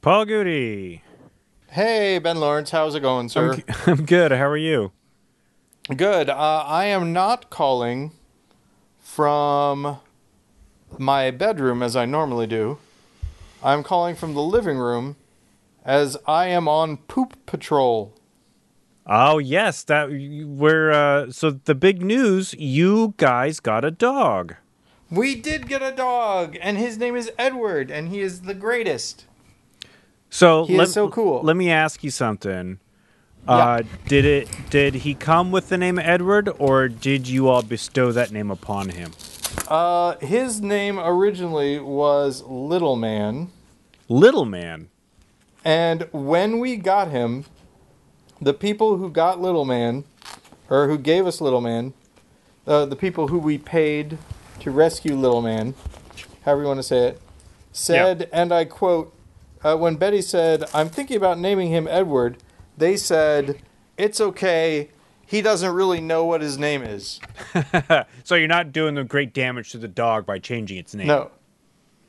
Paul Goody. Hey, Ben Lawrence. How's it going, sir? I'm good. How are you? Good. I am not calling from my bedroom as I normally do. I'm calling from the living room as I am on poop patrol. Oh, yes. So the big news, you guys got a dog. We did get a dog, and his name is Edward, and he is the greatest. So he is so cool. Let me ask you something. Yeah. Did he come with the name Edward, or did you all bestow that name upon him? His name originally was Little Man. Little Man? And when we got him, the people who got Little Man, or who gave us Little Man, the people who we paid to rescue Little Man, however you want to say it, said, and I quote, when Betty said, "I'm thinking about naming him Edward," they said, "It's okay. He doesn't really know what his name is." So you're not doing the great damage to the dog by changing its name. No.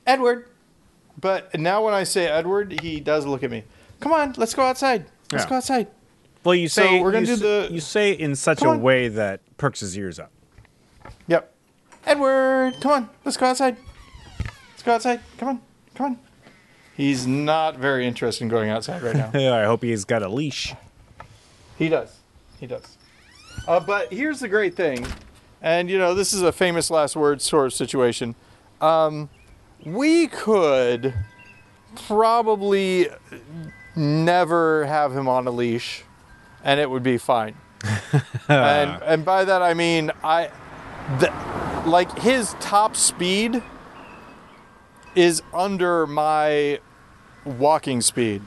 Edward. But now when I say Edward, he does look at me. Come on, let's go outside. Let's go outside. Well, you say, so we're gonna you say in such a way that perks his ears up. Yep. Edward, come on. Let's go outside. Let's go outside. Come on. Come on. He's not very interested in going outside right now. I hope he's got a leash. He does. He does. But here's the great thing. And, you know, this is a famous last word sort of situation. We could probably never have him on a leash, and it would be fine. and by that I mean, like his top speed is under my walking speed,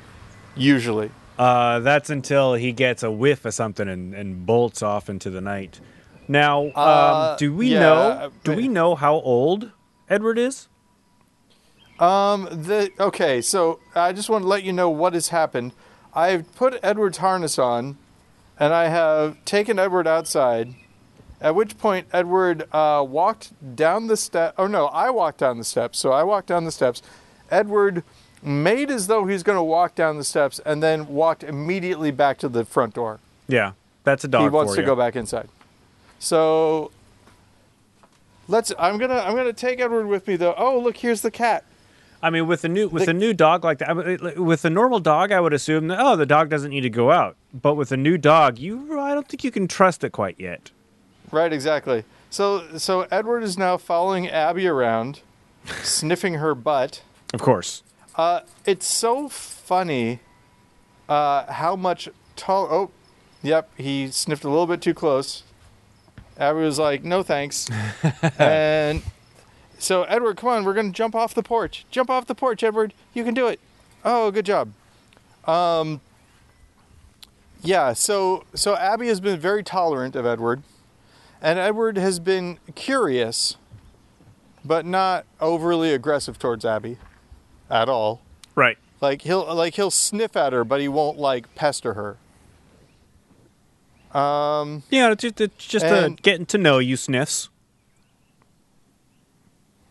usually. That's until he gets a whiff of something and bolts off into the night. Now, do we know how old Edward is? Okay, so I just want to let you know what has happened. I've put Edward's harness on, and I have taken Edward outside, at which point Edward walked down the steps. Oh, no, I walked down the steps. So I walked down the steps. Edward made as though he's going to walk down the steps and then walked immediately back to the front door. Yeah, that's a dog for you. He wants to go back inside. So I'm gonna take Edward with me, though. Oh, look, here's the cat. I mean, with a new dog like that, with a normal dog, I would assume that, the dog doesn't need to go out. But with a new dog, I don't think you can trust it quite yet. Right, exactly. So Edward is now following Abby around, sniffing her butt. Of course. It's so funny how much oh, yep, he sniffed a little bit too close. Abby was like, "No, thanks." And so, Edward, come on, we're going to jump off the porch. Jump off the porch, Edward. You can do it. Oh, good job. Yeah, so Abby has been very tolerant of Edward. And Edward has been curious, but not overly aggressive towards Abby at all. Right. Like he'll sniff at her, but he won't pester her. Yeah, it's just getting to know you sniffs.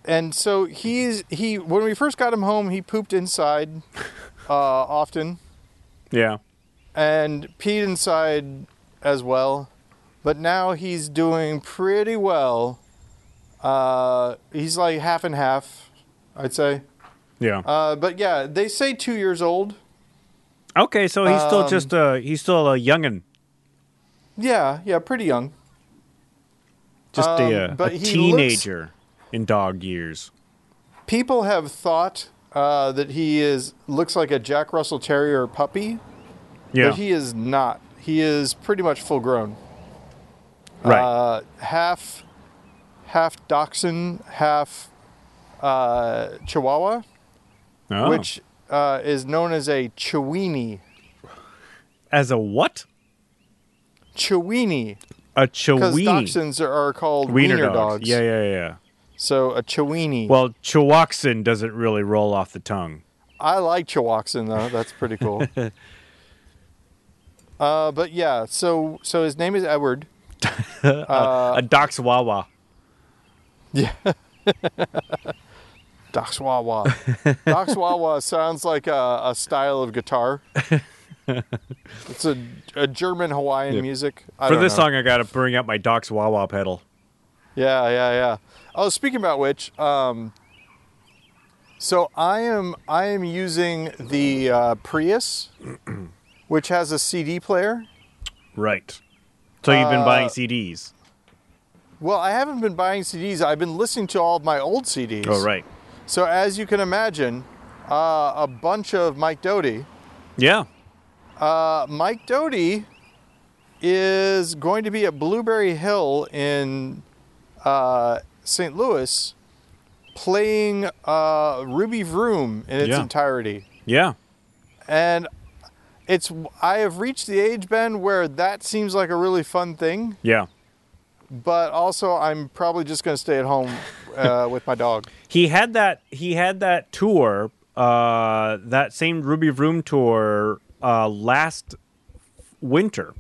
And so he when we first got him home, he pooped inside often. Yeah. And peed inside as well. But now he's doing pretty well. He's like half and half, I'd say. Yeah. But yeah, they say 2 years old. Okay, so he's still a youngin. Yeah, pretty young. Just a teenager in dog years. People have thought that he looks like a Jack Russell Terrier puppy. Yeah. But he is not. He is pretty much full grown. Right. Half dachshund, half chihuahua, which is known as a Chiweenie. As a what? Chiweenie. A Chiweenie. Because dachshunds are called wiener dogs. Yeah. So a Chiweenie. Well, Chihuaxin doesn't really roll off the tongue. I like Chihuaxin, though. That's pretty cool. But yeah, so his name is Edward. A Dox Wawa. Yeah. Doc Wawa. Doc Wawa sounds like a style of guitar. It's a German Hawaiian music. For this song, I got to bring out my Doc Wawa pedal. Yeah. Oh, speaking about which, so I am using the Prius, which has a CD player. Right. So you've been buying CDs. Well, I haven't been buying CDs. I've been listening to all of my old CDs. Oh, right. So as you can imagine, a bunch of Mike Doughty. Yeah. Mike Doughty is going to be at Blueberry Hill in St. Louis playing Ruby Vroom in its entirety. Yeah. And I have reached the age, Ben, where that seems like a really fun thing. Yeah. But also, I'm probably just going to stay at home with my dog. He had that tour, that same Ruby Vroom tour last winter,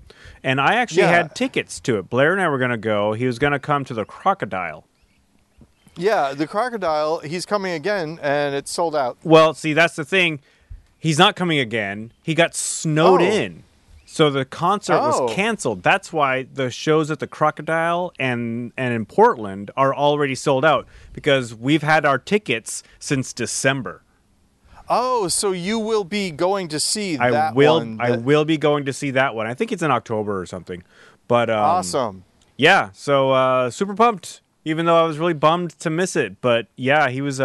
and I actually had tickets to it. Blair and I were going to go. He was going to come to the Crocodile. Yeah, the Crocodile. He's coming again, and it's sold out. Well, see, that's the thing. He's not coming again. He got snowed in. So the concert was canceled. That's why the shows at the Crocodile and in Portland are already sold out, because we've had our tickets since December. Oh, so you will be going to see that one. I will be going to see that one. I think it's in October or something. But awesome. Yeah, so super pumped, even though I was really bummed to miss it. But, yeah, he was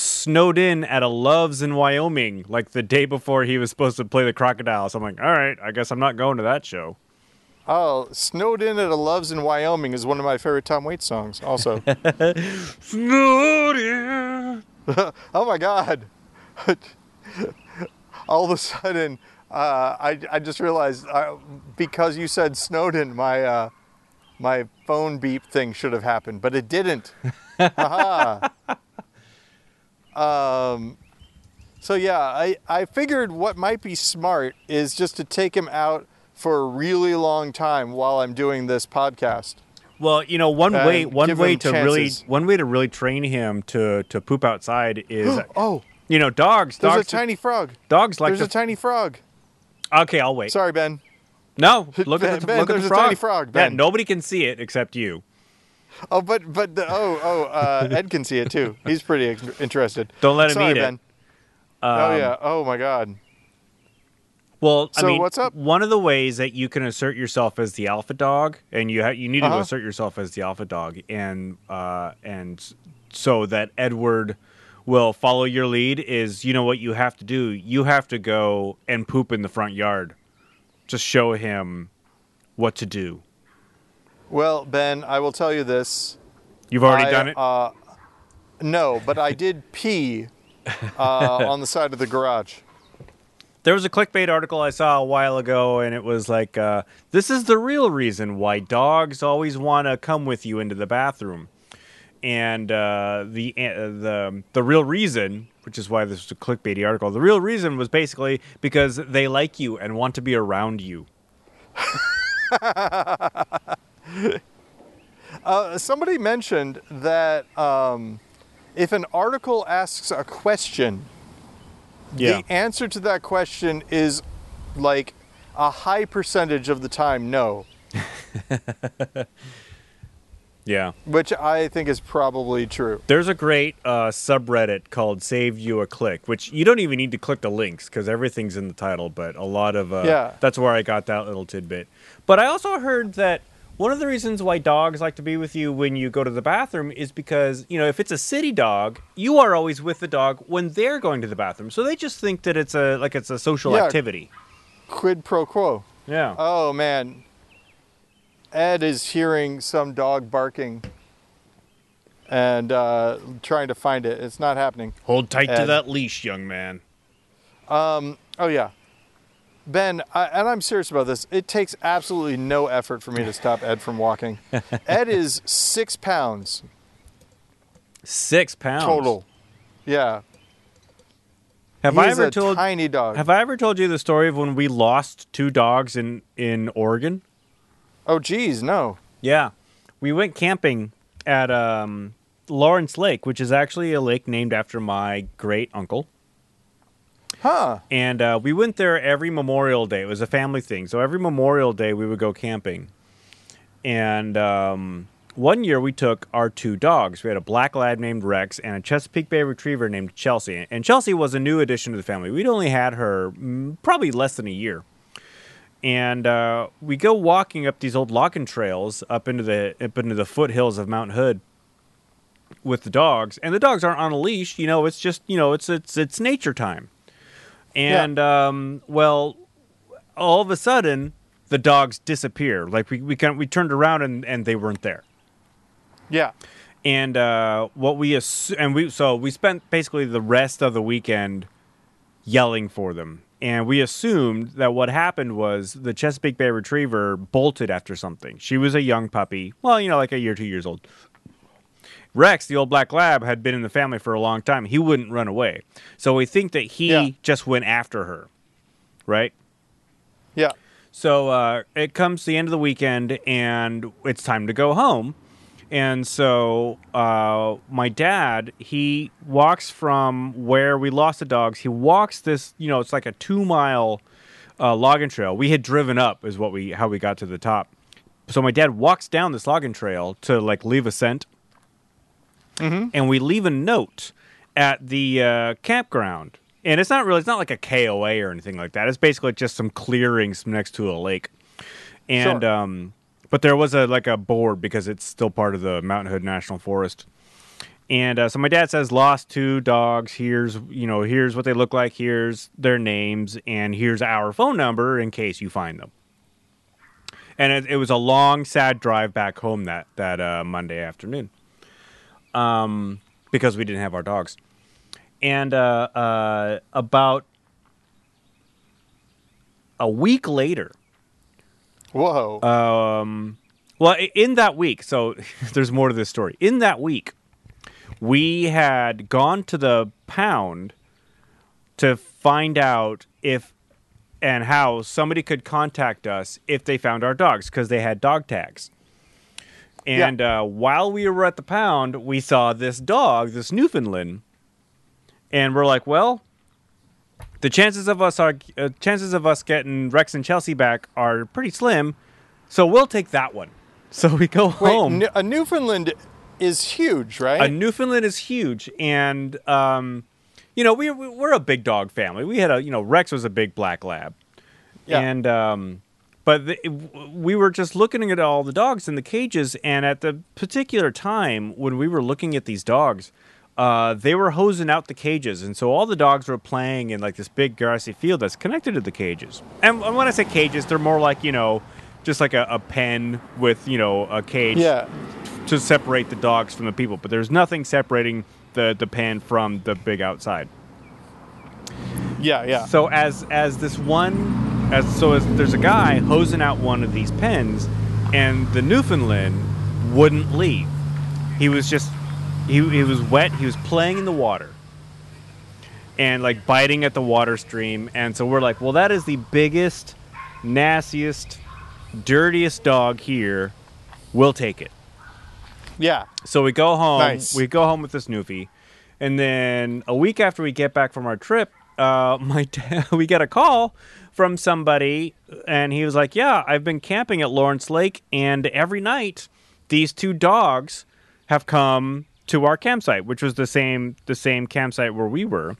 snowed in at a Love's in Wyoming, like the day before he was supposed to play the Crocodile. So I'm like, all right, I guess I'm not going to that show. Oh, snowed in at a Love's in Wyoming is one of my favorite Tom Waits songs also. Snowed in. Oh, my God. All of a sudden, I just realized, because you said snowed in, my phone beep thing should have happened, but it didn't. Aha. So yeah, I figured what might be smart is just to take him out for a really long time while I'm doing this podcast. Well, you know, one way to really train him to poop outside is you know, dogs. There's a tiny frog. There's a tiny frog. Okay, I'll wait. Sorry, Ben. No, look at the frog. There's a tiny frog, Ben. Yeah, nobody can see it except you. Oh, but Ed can see it too. He's pretty interested. Don't let him eat it. Ben. Oh yeah. Oh my God. Well, so, I mean, what's up? One of the ways that you can assert yourself as the alpha dog, and you needed to assert yourself as the alpha dog, and so that Edward will follow your lead, is, you know what you have to do? You have to go and poop in the front yard. Just show him what to do. Well, Ben, I will tell you this. You've already done it? No, but I did pee on the side of the garage. There was a clickbait article I saw a while ago, and it was like, this is the real reason why dogs always want to come with you into the bathroom. And the real reason, which is why this was a clickbaity article, the real reason was basically because they like you and want to be around you. Somebody mentioned that if an article asks a question, the answer to that question is like a high percentage of the time no. Yeah. Which I think is probably true. There's a great subreddit called Save You a Click, which you don't even need to click the links because everything's in the title, but a lot of that's where I got that little tidbit. But I also heard that one of the reasons why dogs like to be with you when you go to the bathroom is because, you know, if it's a city dog, you are always with the dog when they're going to the bathroom. So they just think that it's a social activity. Quid pro quo. Yeah. Oh, man. Ed is hearing some dog barking and trying to find it. It's not happening. Hold tight to that leash, young man. Oh, yeah. Ben, and I'm serious about this. It takes absolutely no effort for me to stop Ed from walking. Ed is 6 pounds. 6 pounds? Total. Yeah. He's a tiny dog. Have I ever told you the story of when we lost 2 dogs in Oregon? Oh, geez, no. Yeah. We went camping at Lawrence Lake, which is actually a lake named after my great uncle. Huh. And we went there every Memorial Day. It was a family thing. So every Memorial Day we would go camping. And one year we took our two dogs. We had a black lab named Rex and a Chesapeake Bay Retriever named Chelsea. And Chelsea was a new addition to the family. We'd only had her probably less than a year. And we go walking up these old logging trails up into the foothills of Mount Hood with the dogs. And the dogs aren't on a leash. You know, it's just, you know, it's nature time. And, yeah. Well, all of a sudden, the dogs disappear. Like, we turned around and they weren't there. Yeah. And so we spent basically the rest of the weekend yelling for them. And we assumed that what happened was the Chesapeake Bay Retriever bolted after something. She was a young puppy. Well, you know, like a year, 2 years old. Rex, the old black lab, had been in the family for a long time. He wouldn't run away. So we think that he just went after her, right? Yeah. So it comes the end of the weekend, and it's time to go home. And so my dad, he walks from where we lost the dogs. He walks this, you know, it's like a 2-mile logging trail. We had driven up is how we got to the top. So my dad walks down this logging trail to, like, leave a scent. Mm-hmm. And we leave a note at the campground. And it's not like a KOA or anything like that. It's basically just some clearings next to a lake. And, sure. But there was a board because it's still part of the Mountain Hood National Forest. And so my dad says, lost two dogs. Here's what they look like. Here's their names. And here's our phone number in case you find them. And it was a long, sad drive back home that Monday afternoon. Because we didn't have our dogs. And about a week later. Whoa. Well, in that week, so there's more to this story. In that week, we had gone to the pound to find out if and how somebody could contact us if they found our dogs, because they had dog tags. And while we were at the pound, we saw this dog, this Newfoundland, and we're like, well, the chances of us getting Rex and Chelsea back are pretty slim, so we'll take that one. So we go home. A Newfoundland is huge, right? A Newfoundland is huge, and you know, we're a big dog family. We had Rex was a big black lab, and. But we were just looking at all the dogs in the cages, and at the particular time when we were looking at these dogs, they were hosing out the cages, and so all the dogs were playing in, like, this big grassy field that's connected to the cages. And when I say cages, they're more like, you know, just like a pen with, you know, a cage to separate the dogs from the people. But there's nothing separating the pen from the big outside. Yeah, yeah. So as there's a guy hosing out one of these pens, and the Newfoundland wouldn't leave. He was just, he was wet. He was playing in the water and, like, biting at the water stream. And so we're like, well, that is the biggest, nastiest, dirtiest dog here. We'll take it. Yeah. So we go home. Nice. We go home with this Newfie. And then a week after we get back from our trip, we get a call from somebody, and he was like, yeah, I've been camping at Lawrence Lake, and every night these two dogs have come to our campsite, which was the same campsite where we were.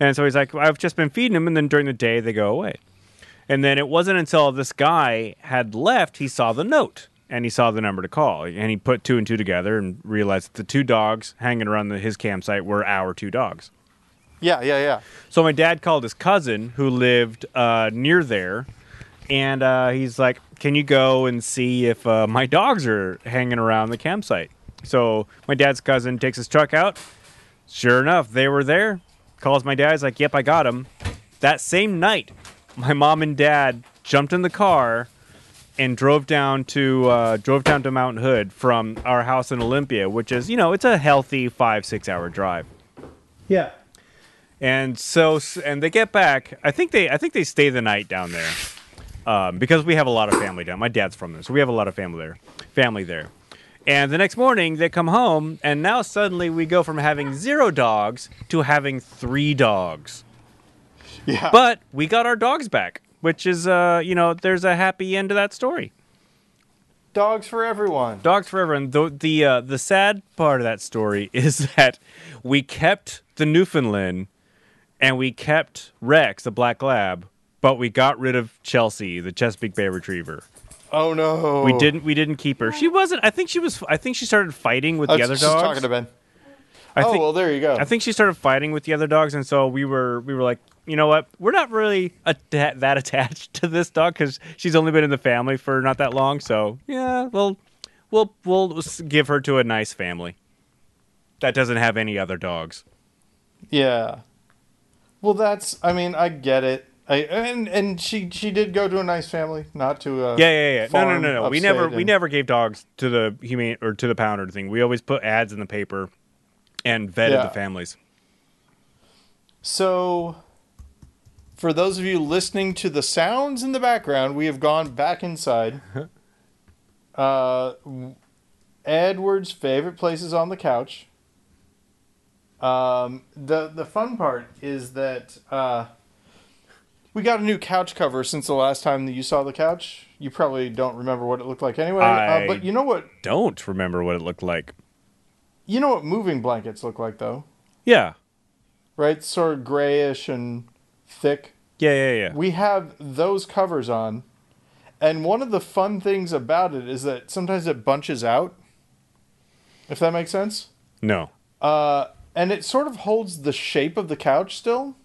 And so he's like, I've just been feeding them, and then during the day they go away. And then it wasn't until this guy had left, he saw the note, and he saw the number to call, and he put two and two together and realized that the two dogs hanging around his campsite were our two dogs. Yeah, yeah, yeah. So my dad called his cousin who lived near there, and he's like, can you go and see if my dogs are hanging around the campsite? So my dad's cousin takes his truck out. Sure enough, they were there. Calls my dad. He's like, yep, I got them. That same night, my mom and dad jumped in the car and drove down to Mount Hood from our house in Olympia, which is, you know, it's a healthy 5-6 hour drive. Yeah. And so, and they get back. I think they stay the night down there, because we have a lot of family down. My dad's from there, so we have a lot of family there. And the next morning, they come home, and now suddenly we go from having 0 dogs to having 3 dogs. Yeah. But we got our dogs back, which is, you know, there's a happy end to that story. Dogs for everyone. Dogs for everyone. The sad part of that story is that we kept the Newfoundland, and we kept Rex, the black lab, but we got rid of Chelsea, the Chesapeake Bay Retriever. Oh no! We didn't keep her. She wasn't. I think she started fighting with the other dogs. I was talking to Ben. Well, there you go. I think she started fighting with the other dogs, and so we were like, you know what? We're not really that attached to this dog because she's only been in the family for not that long. So yeah, we'll give her to a nice family that doesn't have any other dogs. Yeah. Well, that's. I mean, I get it. And she did go to a nice family, not to a farm no. We never gave dogs to the humane or to the pounder thing. We always put ads in the paper and vetted the families. So, for those of you listening to the sounds in the background, we have gone back inside. Edward's favorite place is on the couch. The fun part is that. We got a new couch cover since the last time that you saw the couch. You probably don't remember what it looked like anyway. But you know what? Don't remember what it looked like. You know what moving blankets look like, though? Yeah. Right? Sort of grayish and thick. Yeah. We have those covers on. And one of the fun things about it is that sometimes it bunches out. If that makes sense? No. And it sort of holds the shape of the couch still.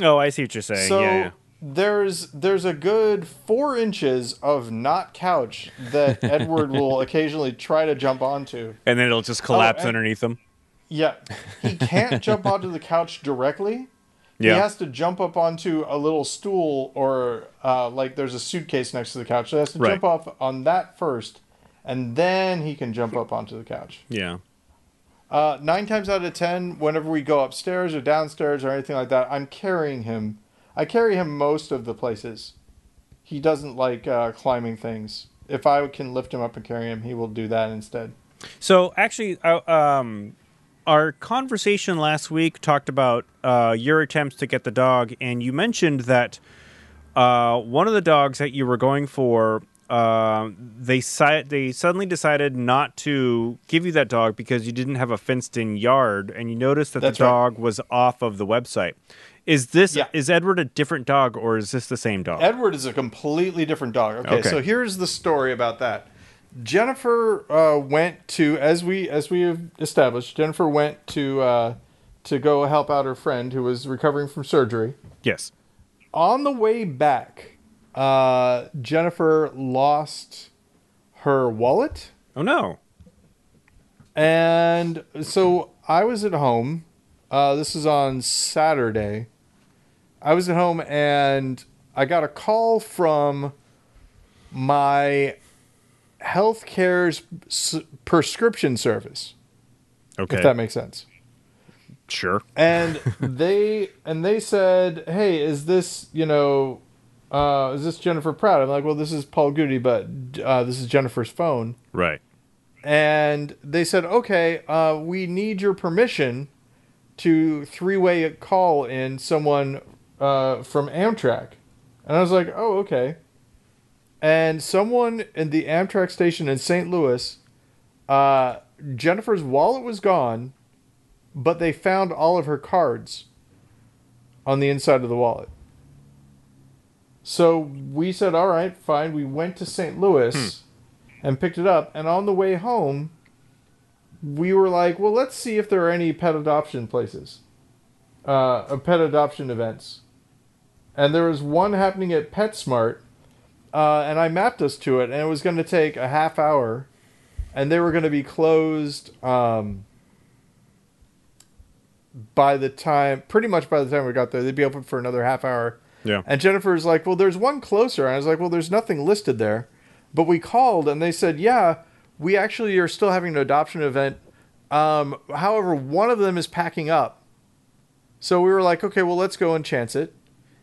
Oh, I see what you're saying. So there's a good 4 inches of not couch that Edward will occasionally try to jump onto. And then it'll just collapse underneath him. Yeah. He can't jump onto the couch directly. Yeah. He has to jump up onto a little stool or like there's a suitcase next to the couch. So he has to jump off on that first, and then he can jump up onto the couch. Yeah. 9 times out of 10, whenever we go upstairs or downstairs or anything like that, I'm carrying him. I carry him most of the places. He doesn't like climbing things. If I can lift him up and carry him, he will do that instead. So actually, our conversation last week talked about your attempts to get the dog, and you mentioned that one of the dogs that you were going for, they suddenly decided not to give you that dog because you didn't have a fenced-in yard, and you noticed that the dog was off of the website. Is Edward a different dog, or is this the same dog? Edward is a completely different dog. Okay. So here's the story about that. Jennifer went to, as we have established, Jennifer went to go help out her friend who was recovering from surgery. Yes. On the way back, Jennifer lost her wallet. Oh no. And so I was at home. This is on Saturday. I was at home and I got a call from my healthcare's prescription service. Okay. If that makes sense. Sure. And they said, "Hey, is this, you know, is this Jennifer Pratt?" I'm like, well, this is Paul Goody, but this is Jennifer's phone. Right. And they said, okay, we need your permission to three-way call in someone from Amtrak. And I was like, oh, okay. And someone in the Amtrak station in St. Louis, Jennifer's wallet was gone, but they found all of her cards on the inside of the wallet. So we said, all right, fine. We went to St. Louis and picked it up. And on the way home, we were like, well, let's see if there are any pet adoption places, pet adoption events. And there was one happening at PetSmart, and I mapped us to it. And it was going to take a half hour, and they were going to be closed pretty much by the time we got there. They'd be open for another half hour. Yeah. And Jennifer was like, well, there's one closer. And I was like, well, there's nothing listed there. But we called and they said, yeah, we actually are still having an adoption event. However, one of them is packing up. So we were like, okay, well, let's go and chance it.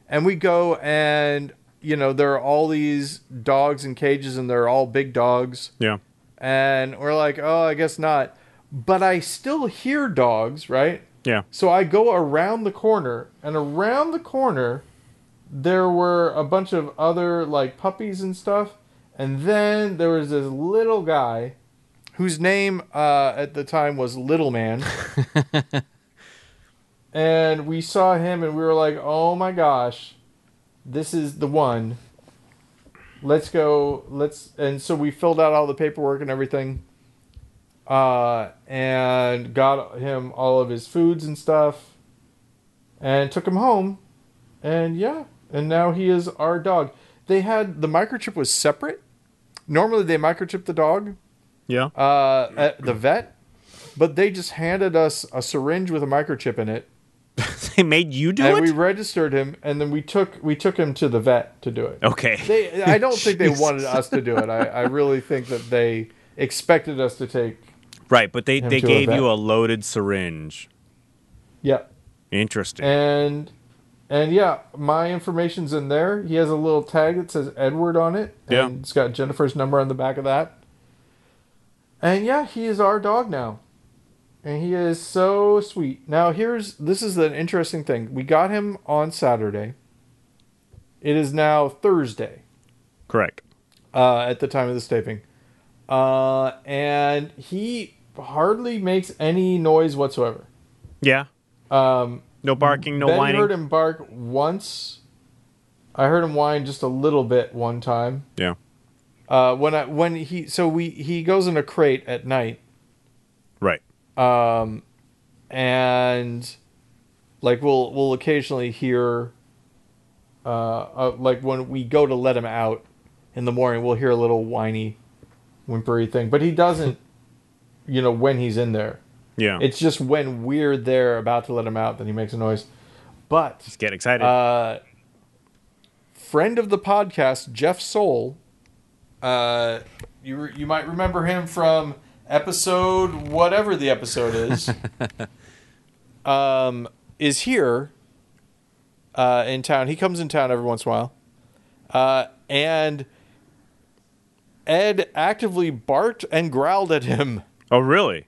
And we go and, you know, there are all these dogs in cages and they're all big dogs. Yeah. And we're like, oh, I guess not. But I still hear dogs, right? Yeah. So I go around the corner, and around the corner, there were a bunch of other, like, puppies and stuff. And then there was this little guy whose name at the time was Little Man. And we saw him, and we were like, oh, my gosh, this is the one. Let's go. And so we filled out all the paperwork and everything. And got him all of his foods and stuff and took him home. And yeah, and now he is our dog. They had, the microchip was separate. Normally they microchip the dog. Yeah. At the vet, but they just handed us a syringe with a microchip in it. They made you do it? And we registered him, and then we took him to the vet to do it. Okay. I don't think they wanted us to do it. I really think that they expected us to take. Right, but they gave you a loaded syringe. Yeah. Interesting. And yeah, my information's in there. He has a little tag that says Edward on it. Yeah. It's got Jennifer's number on the back of that. And yeah, he is our dog now. And he is so sweet. Now, this is an interesting thing. We got him on Saturday. It is now Thursday. Correct. At the time of this taping. And he hardly makes any noise whatsoever. Yeah. No barking, no whining. I heard him bark once. I heard him whine just a little bit one time. Yeah. He goes in a crate at night. Right. And like we'll occasionally hear like when we go to let him out in the morning, we'll hear a little whiny, whimpery thing, but he doesn't, when he's in there. Yeah. It's just when we're there about to let him out that he makes a noise. But just get excited. Friend of the podcast, Jeff Soule, you might remember him from episode whatever the episode is, is here in town. He comes in town every once in a while. And Ed actively barked and growled at him. Oh, really?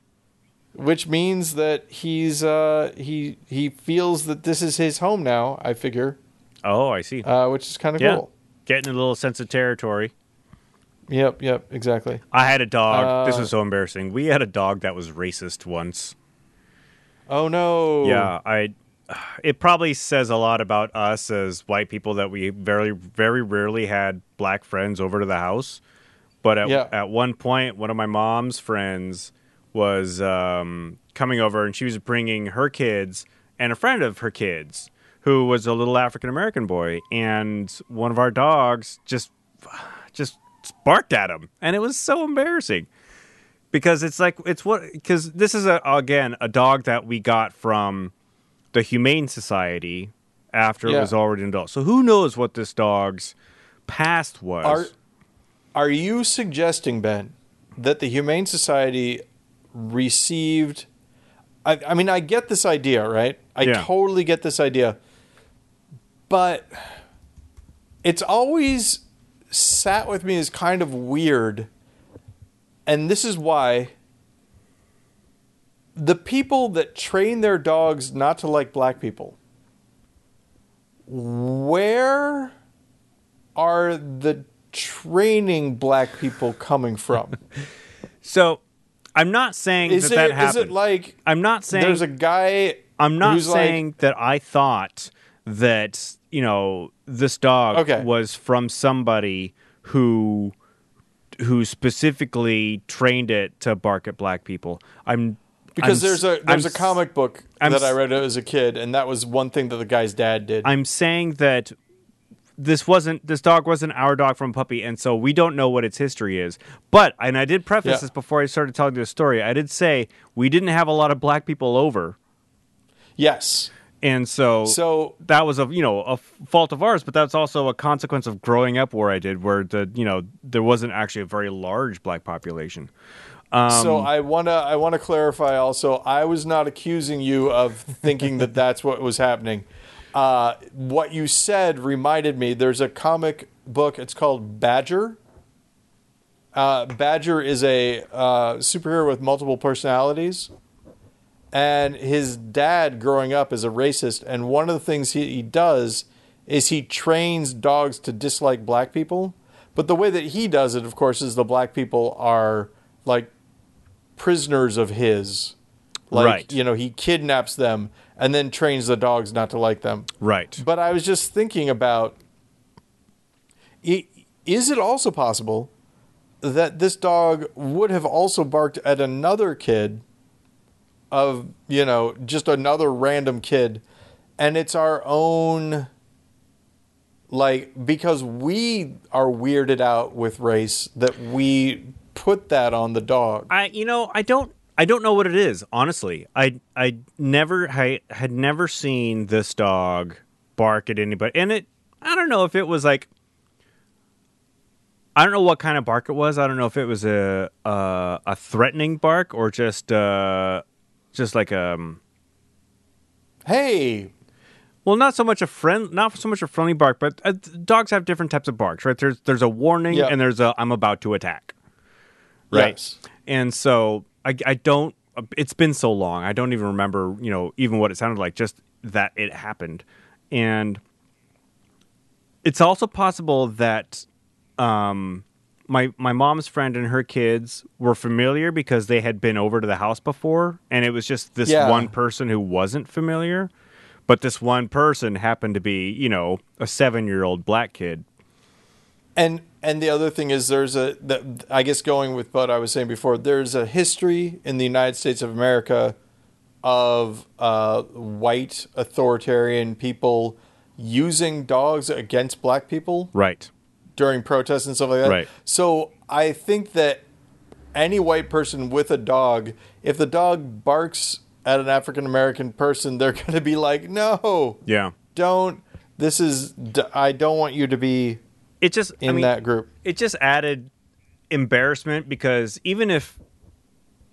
Which means that he's he feels that this is his home now, I figure. Oh, I see. Which is kind of cool. Getting a little sense of territory. Yep, exactly. I had a dog. This is so embarrassing. We had a dog that was racist once. Oh, no. Yeah, it probably says a lot about us as white people that we very, very rarely had black friends over to the house. But at one point, one of my mom's friends was coming over, and she was bringing her kids and a friend of her kids who was a little African-American boy. And one of our dogs just barked at him, and it was so embarrassing because this is a dog that we got from the Humane Society after it was already an adult. So who knows what this dog's past was. Are you suggesting, Ben, that the Humane Society received? I mean, I get this idea, right? I totally get this idea, but it's always sat with me as kind of weird, and this is why the people that train their dogs not to like black people, where are the training black people coming from? So I'm not saying that happened. Is it like I'm not saying there's a guy? I'm not saying like, that I thought that. This dog was from somebody who specifically trained it to bark at black people. There's a comic book that I read as a kid, and that was one thing that the guy's dad did. I'm saying that this dog wasn't our dog from a puppy, and so we don't know what its history is. But I did preface this before I started telling this story. I did say we didn't have a lot of black people over. Yes. And so that was a fault of ours, but that's also a consequence of growing up where I did, where there wasn't actually a very large black population. So I wanna clarify also, I was not accusing you of thinking that that's what was happening. What you said reminded me. There's a comic book. It's called Badger. Badger is a superhero with multiple personalities. And his dad, growing up, is a racist. And one of the things he does is he trains dogs to dislike black people. But the way that he does it, of course, is the black people are, like, prisoners of his. Like, right. You know, he kidnaps them and then trains the dogs not to like them. Right. But I was just thinking about, is it also possible that this dog would have also barked at another kid of, you know, just another random kid, and it's our own... Like, because we are weirded out with race, that we put that on the dog. I don't know what it is, honestly. I had never seen this dog bark at anybody, and I don't know if it was like, I don't know what kind of bark it was. I don't know if it was a threatening bark or just like hey. Well, not so much a friendly bark, but dogs have different types of barks, right? There's a warning, yep. And there's a I'm about to attack, right? Yes. And so I don't. It's been so long, I don't even remember, you know, even what it sounded like. Just that it happened, and it's also possible that my mom's friend and her kids were familiar because they had been over to the house before, and it was just this one person who wasn't familiar. But this one person happened to be, you know, a 7-year-old black kid. And the other thing is I guess going with what I was saying before, there's a history in the United States of America of white authoritarian people using dogs against black people. Right. During protests and stuff like that. Right. So I think that any white person with a dog, if the dog barks at an African-American person, they're going to be like, no, yeah, don't, this is, I don't want you to be that group. It just added embarrassment because even if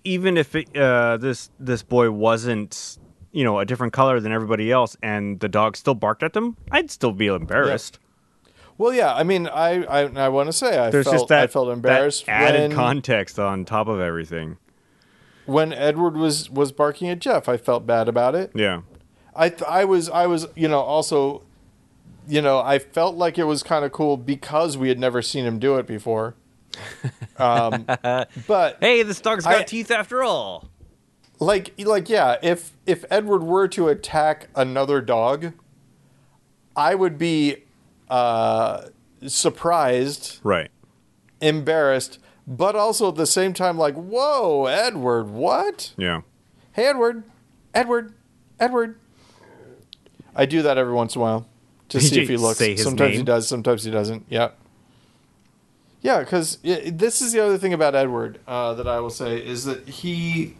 it, this boy wasn't, you know, a different color than everybody else and the dog still barked at them, I'd still be embarrassed. Yeah. Well, yeah, I mean, I want to say I felt embarrassed. Added context on top of everything. When Edward was barking at Jeff, I felt bad about it. Yeah, I was you know, also, you know, I felt like it was kind of cool because we had never seen him do it before. But hey, this dog's got teeth after all. Like yeah, if Edward were to attack another dog, I would be surprised, right, embarrassed. But also at the same time, like, whoa, Edward, what? Yeah. Hey, Edward. I do that every once in a while to see if he looks. Sometimes name? He does, sometimes he doesn't. Yeah. Yeah, because this is the other thing about Edward that I will say is that he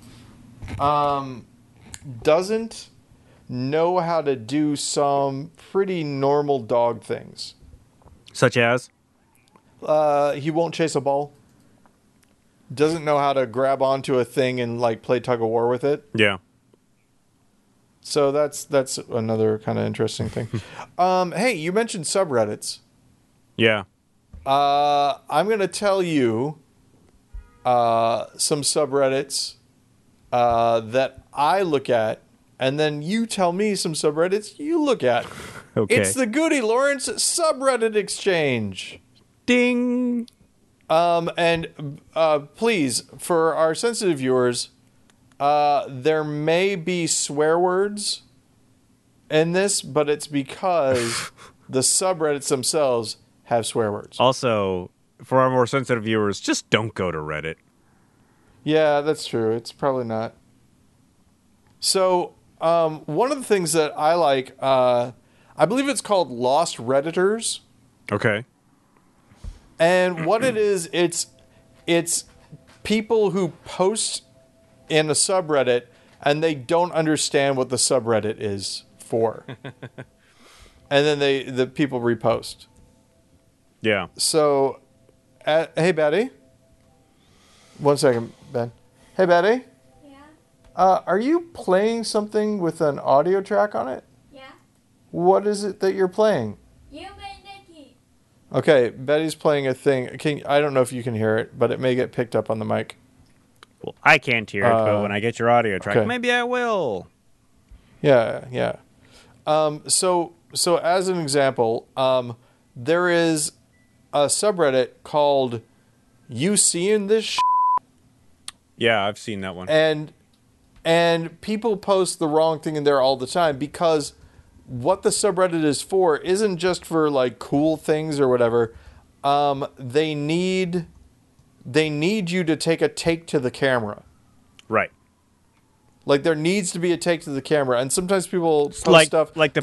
doesn't know how to do some pretty normal dog things. Such as? He won't chase a ball. Doesn't know how to grab onto a thing and like play tug of war with it. Yeah. So that's another kind of interesting thing. Hey, you mentioned subreddits. Yeah. I'm gonna tell you some subreddits that I look at, and then you tell me some subreddits you look at. Okay. It's the Goody Lawrence subreddit exchange. Ding. And please, for our sensitive viewers, there may be swear words in this, but it's because the subreddits themselves have swear words. Also, for our more sensitive viewers, just don't go to Reddit. Yeah, that's true. It's probably not. So, one of the things that I like, I believe it's called Lost Redditors. Okay. And what it is, it's people who post in a subreddit and they don't understand what the subreddit is for. And then the people repost. Yeah. So, hey, Betty. One second, Ben. Hey, Betty. Yeah? Are you playing something with an audio track on it? Yeah. What is it that you're playing? Okay, Betty's playing a thing. I don't know if you can hear it, but it may get picked up on the mic. Well, I can't hear it, but when I get your audio track, okay. Maybe I will. Yeah, yeah. So as an example, there is a subreddit called "You Seeing This Shit?" Yeah, I've seen that one. And people post the wrong thing in there all the time, because what the subreddit is for isn't just for like cool things or whatever. They need you to take to the camera. Right. Like there needs to be a take to the camera, and sometimes people post stuff like the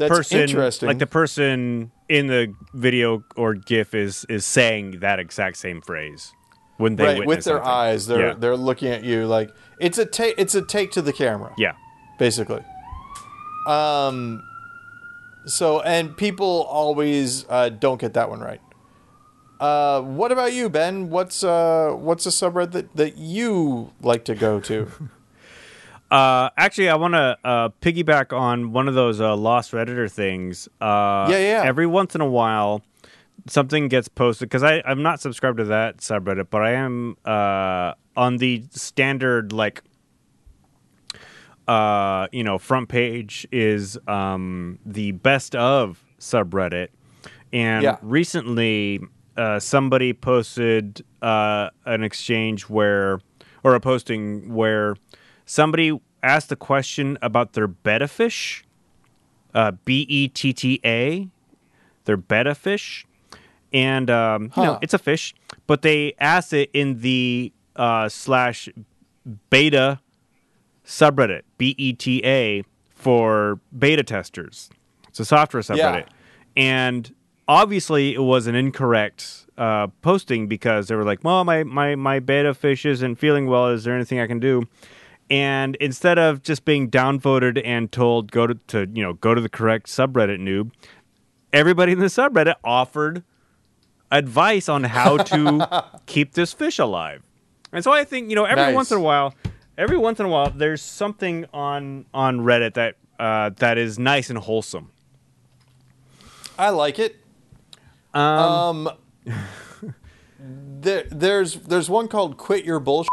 person in the video or GIF is saying that exact same phrase when they witness with their something. Eyes. They're looking at you like it's a take to the camera. Yeah, basically. So, and people always don't get that one right. What about you, Ben? What's a subreddit that you like to go to? Actually, I want to piggyback on one of those lost Redditor things. Yeah. Every once in a while, something gets posted, because I'm not subscribed to that subreddit, but I am on the standard, front page is the best of subreddit. And recently, somebody posted a posting where somebody asked a question about their betta fish, B-E-T-T-A, their betta fish. And, it's a fish, but they asked it in the / beta subreddit, B-E-T-A, for beta testers. It's a software subreddit. Yeah. And obviously it was an incorrect posting, because they were like, well, my beta fish isn't feeling well. Is there anything I can do? And instead of just being downvoted and told go to the correct subreddit, noob, everybody in the subreddit offered advice on how to keep this fish alive. And so I think every once in a while there's something on Reddit that is nice and wholesome. I like it. There's one called "Quit Your Bullshit."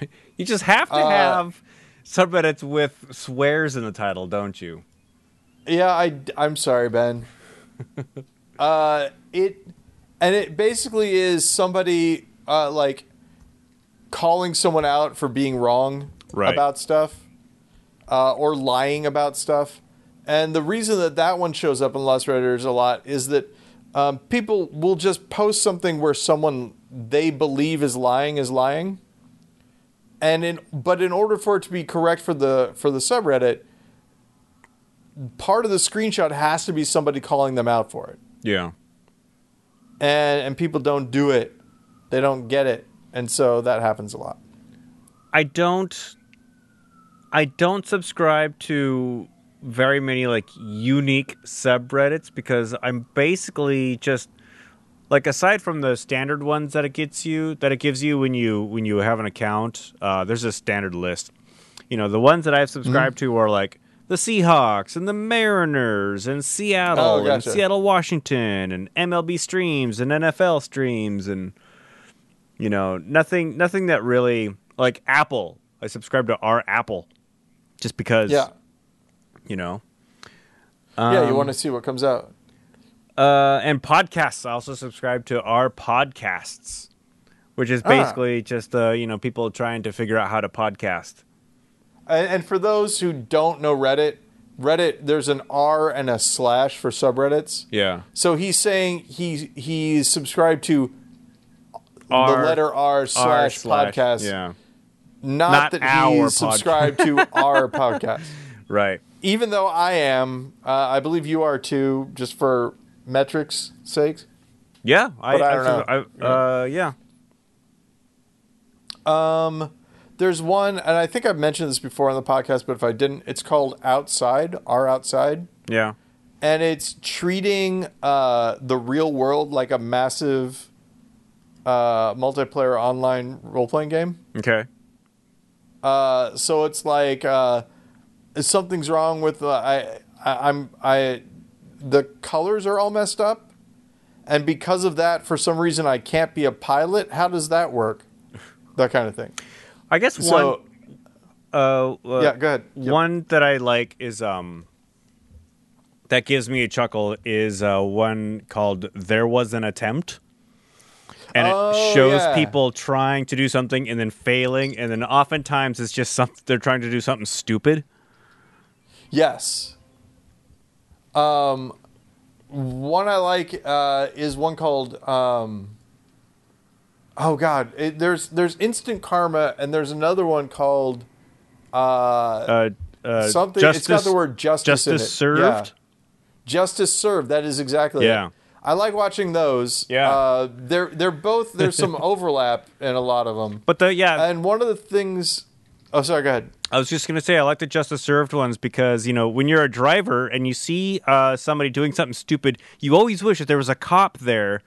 Right. You just have to have subreddits with swears in the title, don't you? Yeah, I'm sorry, Ben. It basically is somebody calling someone out for being wrong about stuff or lying about stuff. And the reason that one shows up in Lost Redditors a lot is that people will just post something where someone they believe is lying. And in order for it to be correct for the subreddit, part of the screenshot has to be somebody calling them out for it. Yeah. And people don't do it. They don't get it. And so that happens a lot. I don't subscribe to very many unique subreddits, because I'm basically just aside from the standard ones that it gives you when you have an account, there's a standard list. The ones that I've subscribed to are the Seahawks and the Mariners and Seattle and Seattle, Washington, and MLB streams and NFL streams, and nothing that really, like Apple. I subscribe to our Apple just because you want to see what comes out. And podcasts. I also subscribe to our podcasts, which is basically just people trying to figure out how to podcast. And for those who don't know Reddit, there's an R and a / for subreddits. Yeah. So he's saying he's subscribed to the letter R / podcast. Yeah. Not that he's subscribed to our podcast. Right. Even though I am, I believe you are too, just for metrics' sakes. Yeah, I don't know. There's one, and I think I've mentioned this before on the podcast, but if I didn't, it's called Outside, Our Outside. Yeah, and it's treating the real world like a massive multiplayer online role-playing game. Okay. So it's like something's wrong with the colors are all messed up, and because of that, for some reason, I can't be a pilot. How does that work? That kind of thing. I guess so, yeah, go ahead. Yep. One that I like is that gives me a chuckle is one called "There Was an Attempt," and it shows people trying to do something and then failing, and then oftentimes it's just they're trying to do something stupid. Yes. One I like is one called. Oh God! There's instant karma, and there's another one called something. Justice, it's got the word justice in it. Justice served. Yeah. Justice served. That is exactly. Yeah. It. I like watching those. Yeah. They're both. There's some overlap in a lot of them. But and one of the things. Oh, sorry. Go ahead. I was just gonna say I like the justice served ones because when you're a driver and you see somebody doing something stupid, you always wish that there was a cop there.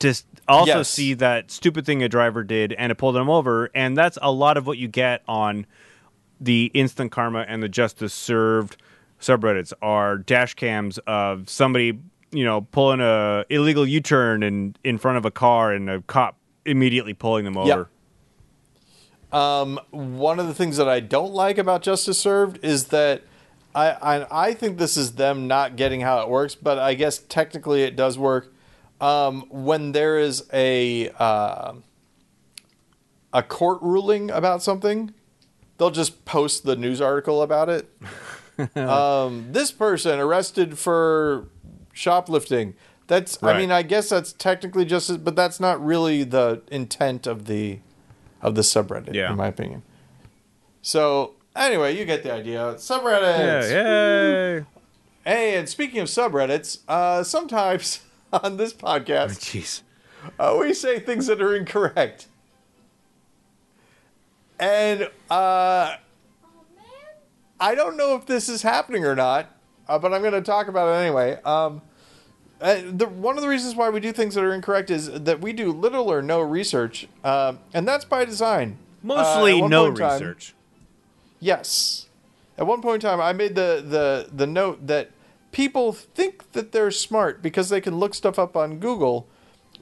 Just also see that stupid thing a driver did, and it pulled them over, and that's a lot of what you get on the instant karma and the justice served subreddits are dash cams of somebody, pulling a illegal U-turn in front of a car and a cop immediately pulling them over. Yep. One of the things that I don't like about justice served is that I think this is them not getting how it works, but I guess technically it does work. When there is a court ruling about something, they'll just post the news article about it. This person arrested for shoplifting. That's right. I mean, I guess that's technically justice, but that's not really the intent of the subreddit, in my opinion. So anyway, you get the idea. Subreddits. Yeah, yay. Hey, and speaking of subreddits, sometimes. On this podcast, we say things that are incorrect. And I don't know if this is happening or not, but I'm going to talk about it anyway. One of the reasons why we do things that are incorrect is that we do little or no research, and that's by design. Mostly no research. Yes. At one point in time, I made the note that people think that they're smart because they can look stuff up on Google,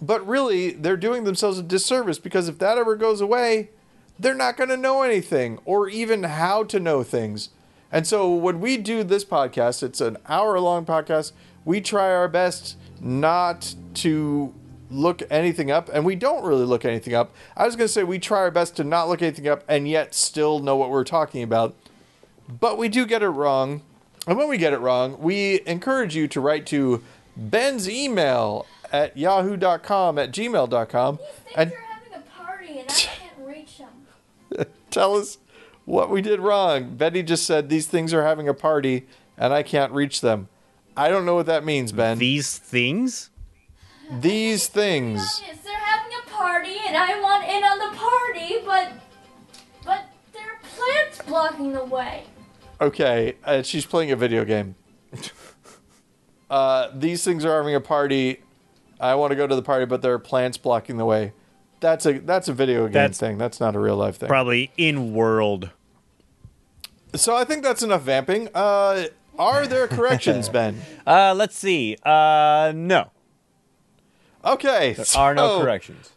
but really they're doing themselves a disservice because if that ever goes away, they're not going to know anything or even how to know things. And so when we do this podcast, it's an hour-long podcast, we try our best not to look anything up, and we don't really look anything up. I was going to say we try our best to not look anything up and yet still know what we're talking about, but we do get it wrong. And when we get it wrong, we encourage you to write to Ben's email at yahoo.com at gmail.com. These things are having a party and I can't reach them. Tell us what we did wrong. Betty just said, these things are having a party and I can't reach them. I don't know what that means, Ben. These things? These things. They're having a party and I want in on the party, but there are plants blocking the way. Okay, she's playing a video game. These things are having a party. I want to go to the party, but there are plants blocking the way. That's a video game thing. That's not a real life thing. Probably in-world. So I think that's enough vamping. Are there corrections, Ben? Let's see. No. Okay. There are no corrections.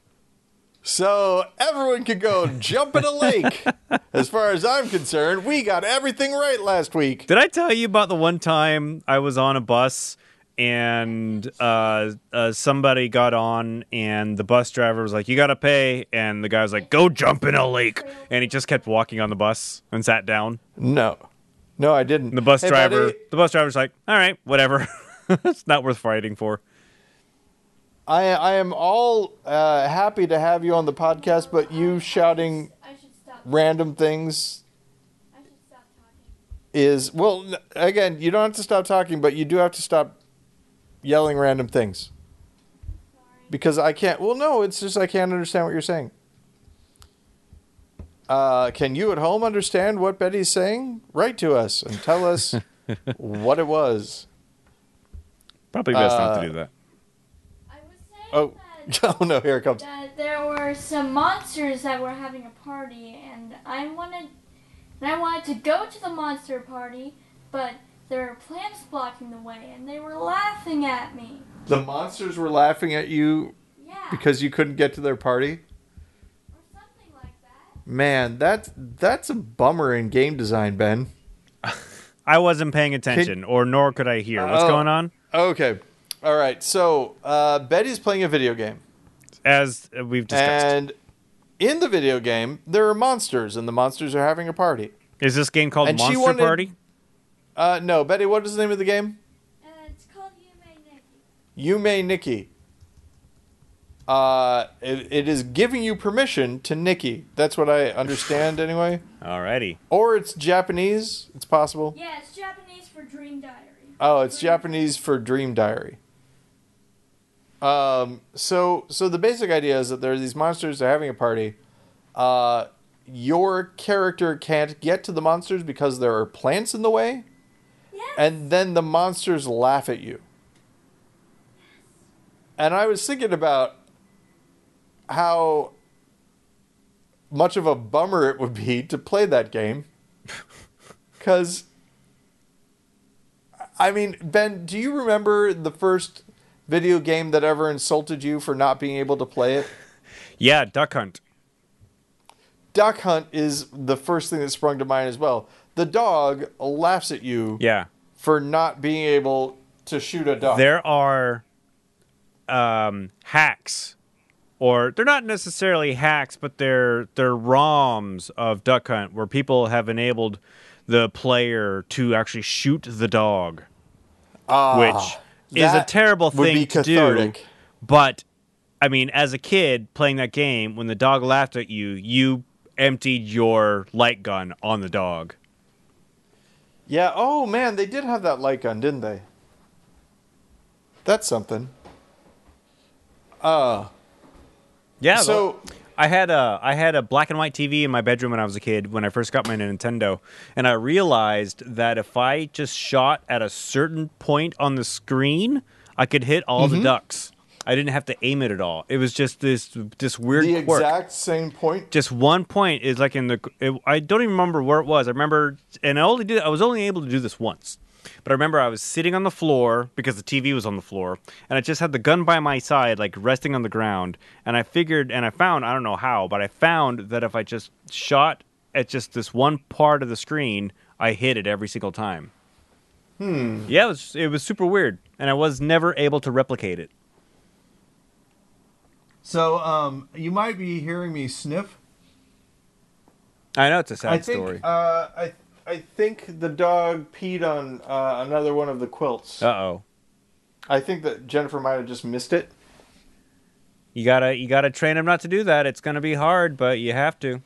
So everyone could go jump in a lake. As far as I'm concerned, we got everything right last week. Did I tell you about the one time I was on a bus and somebody got on and the bus driver was like, you got to pay. And the guy was like, go jump in a lake. And he just kept walking on the bus and sat down. No, I didn't. And the bus driver's like, all right, whatever. It's not worth fighting for. I am all happy to have you on the podcast, but you shouting random things is... Well, again, you don't have to stop talking, but you do have to stop yelling random things. Because I can't... Well, no, it's just I can't understand what you're saying. Can you at home understand what Betty's saying? Write to us and tell us what it was. Probably best not to do that. Oh, no, here it comes. There were some monsters that were having a party, and I wanted to go to the monster party, but there were plants blocking the way, and they were laughing at me. The monsters were laughing at you because you couldn't get to their party? Or something like that. Man, that's a bummer in game design, Ben. I wasn't paying attention, nor could I hear. What's going on? Okay. All right. So, Betty's playing a video game. As we've discussed. And in the video game, there are monsters, and the monsters are having a party. Is this game called Monster Party? No. Betty, what is the name of the game? It's called You May Nikki. It is giving you permission to Nikki. That's what I understand anyway. Alrighty. Or it's Japanese. It's possible. Yeah, it's Japanese for Dream Diary. Oh, it's Japanese for Dream Diary. So the basic idea is that there are these monsters, they're having a party. Your character can't get to the monsters because there are plants in the way. Yes. And then the monsters laugh at you. And I was thinking about how much of a bummer it would be to play that game. Because, I mean, Ben, do you remember the first video game that ever insulted you for not being able to play it? Yeah, Duck Hunt. Duck Hunt is the first thing that sprung to mind as well. The dog laughs at you for not being able to shoot a duck. There are hacks. Or they're not necessarily hacks, but they're ROMs of Duck Hunt where people have enabled the player to actually shoot the dog, which is a terrible thing to do. But, I mean, as a kid playing that game, when the dog laughed at you, you emptied your light gun on the dog. Yeah, oh man, they did have that light gun, didn't they? That's something. Yeah, so I had a black and white TV in my bedroom when I was a kid when I first got my Nintendo, and I realized that if I just shot at a certain point on the screen, I could hit all the ducks. I didn't have to aim it at all. It was just this weird quirk. Exact same point. Just one point is like I don't even remember where it was. I remember, and I was only able to do this once. But I remember I was sitting on the floor because the TV was on the floor, and I just had the gun by my side, like resting on the ground. And I figured, and I found, I don't know how, but I found that if I just shot at just this one part of the screen, I hit it every single time. Yeah, it was super weird, and I was never able to replicate it. So, you might be hearing me sniff. I know it's a sad story. I think the dog peed on another one of the quilts. Uh-oh. I think that Jennifer might have just missed it. You gotta train him not to do that. It's going to be hard, but you have to.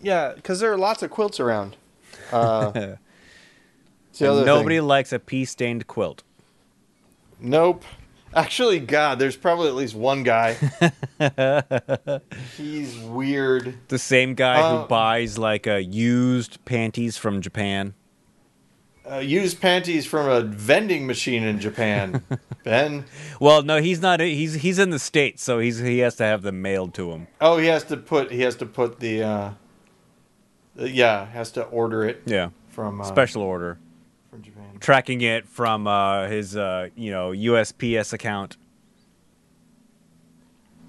Yeah, because there are lots of quilts around. Nobody likes a pee-stained quilt. Nope. Actually, God, there's probably at least one guy. He's weird. The same guy who buys like used panties from Japan. Used panties from a vending machine in Japan, Ben. Well, no, he's not. He's in the States, so he has to have them mailed to him. Oh, he has to put the has to order it. Yeah, from special order. From Japan. Tracking it from his USPS account.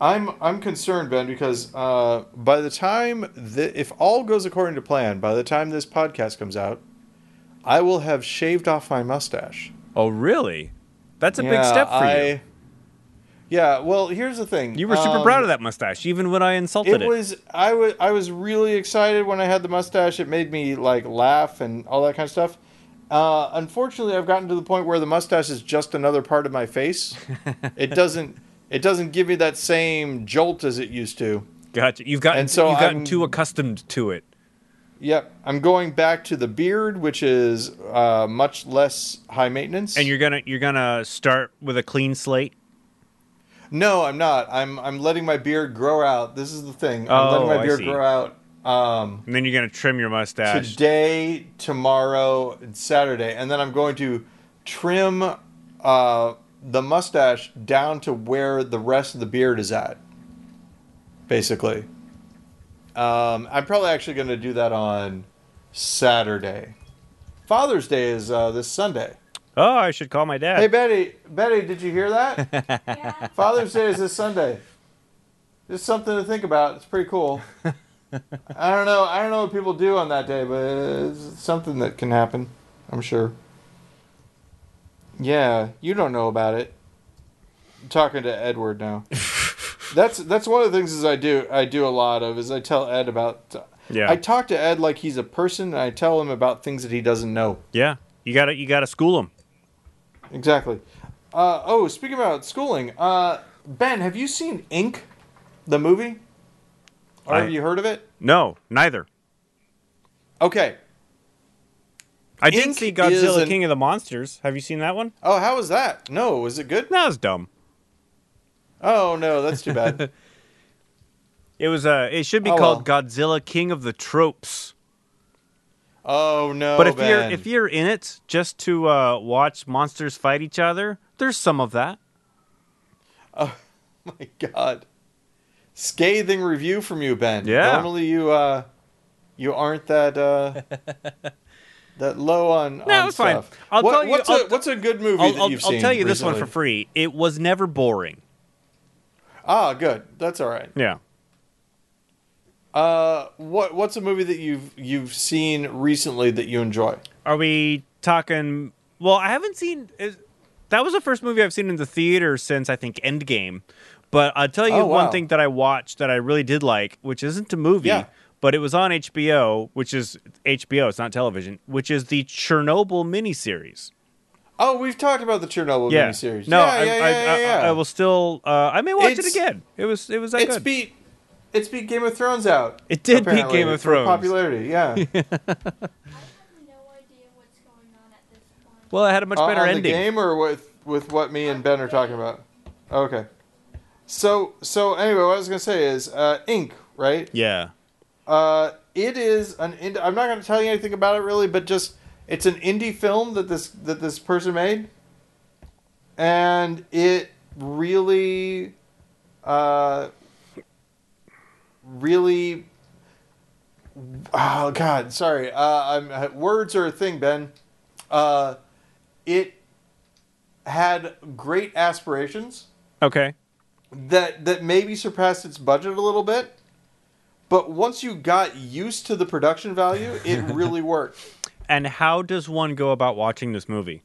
I'm concerned, Ben, because by the time if all goes according to plan, by the time this podcast comes out, I will have shaved off my mustache. Oh, really? That's a big step for you. Yeah, well, here's the thing. You were super proud of that mustache, even when I insulted it. I was really excited when I had the mustache. It made me like laugh and all that kind of stuff. Unfortunately, I've gotten to the point where the mustache is just another part of my face. It doesn't give me that same jolt as it used to. Gotcha. You've gotten too accustomed to it. Yep. I'm going back to the beard, which is much less high maintenance. And you're gonna start with a clean slate? No, I'm not. I'm letting my beard grow out. This is the thing. I'm letting my beard grow out. And then you're going to trim your mustache. Today, tomorrow, and Saturday. And then I'm going to trim the mustache down to where the rest of the beard is at, basically. I'm probably actually going to do that on Saturday. Father's Day is this Sunday. Oh, I should call my dad. Hey, Betty, did you hear that? Yeah. Father's Day is this Sunday. Just something to think about. It's pretty cool. I don't know what people do on that day, but it's something that can happen, I'm sure. Yeah, you don't know about it. I'm talking to Edward now. That's one of the things is I do a lot of is I tell Ed about. Yeah. I talk to Ed like he's a person, and I tell him about things that he doesn't know. Yeah, you gotta school him. Exactly. Oh, speaking about schooling, Ben, have you seen Inc., the movie? Or have you heard of it? No, neither. Okay. I did see Godzilla King of the Monsters. Have you seen that one? Oh, how was that? No, was it good? No, it was dumb. Oh, no, that's too bad. It was. It should be called Godzilla King of the Tropes. Oh, no, but if you're in it just to watch monsters fight each other, there's some of that. Oh, my God. Scathing review from you, Ben. Yeah. Normally you aren't that... That low on stuff. No, it's fine. What's a good movie that you've seen? I'll tell you this one for free. It was never boring. Ah, good. That's all right. Yeah. What's a movie that you've seen recently that you enjoy? Are we talking? Well, I haven't seen. That was the first movie I've seen in the theater since I think Endgame. But I'll tell you one thing that I watched that I really did like, which isn't a movie. Yeah. But it was on HBO, which is HBO, it's not television, which is the Chernobyl miniseries. Oh, we've talked about the Chernobyl miniseries. No, I will still... I may watch it again. It was that good. It's beat Game of Thrones out. It did apparently, beat Game of Thrones. Popularity, yeah. I have no idea what's going on at this point. Well, it had a much better ending. On the game or with what me and Ben are talking about? Okay. So anyway, what I was going to say is Inc., right? Yeah. It is an indie, I'm not going to tell you anything about it really, but just it's an indie film that this person made, and it really, really. Oh God, sorry. Words are a thing, Ben. It had great aspirations. Okay. That maybe surpassed its budget a little bit. But once you got used to the production value, it really worked. And how does one go about watching this movie?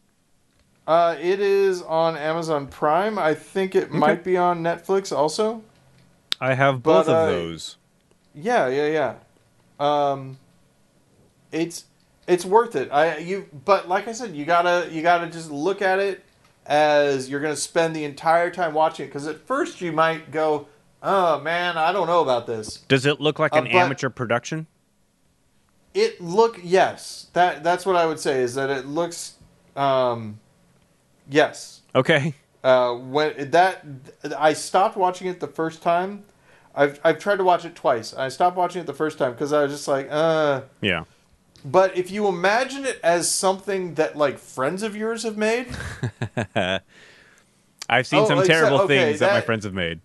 It is on Amazon Prime. I think it might be on Netflix also. I have both of those. Yeah. It's worth it. But like I said, you gotta just look at it as you're gonna spend the entire time watching it, because at first you might go, oh, man, I don't know about this. Does it look like an amateur production? Yes. That's what I would say, is that it looks, yes. Okay. I stopped watching it the first time. I've tried to watch it twice. I stopped watching it the first time because I was just like, Yeah. But if you imagine it as something that, like, friends of yours have made. I've seen some terrible things that my friends have made.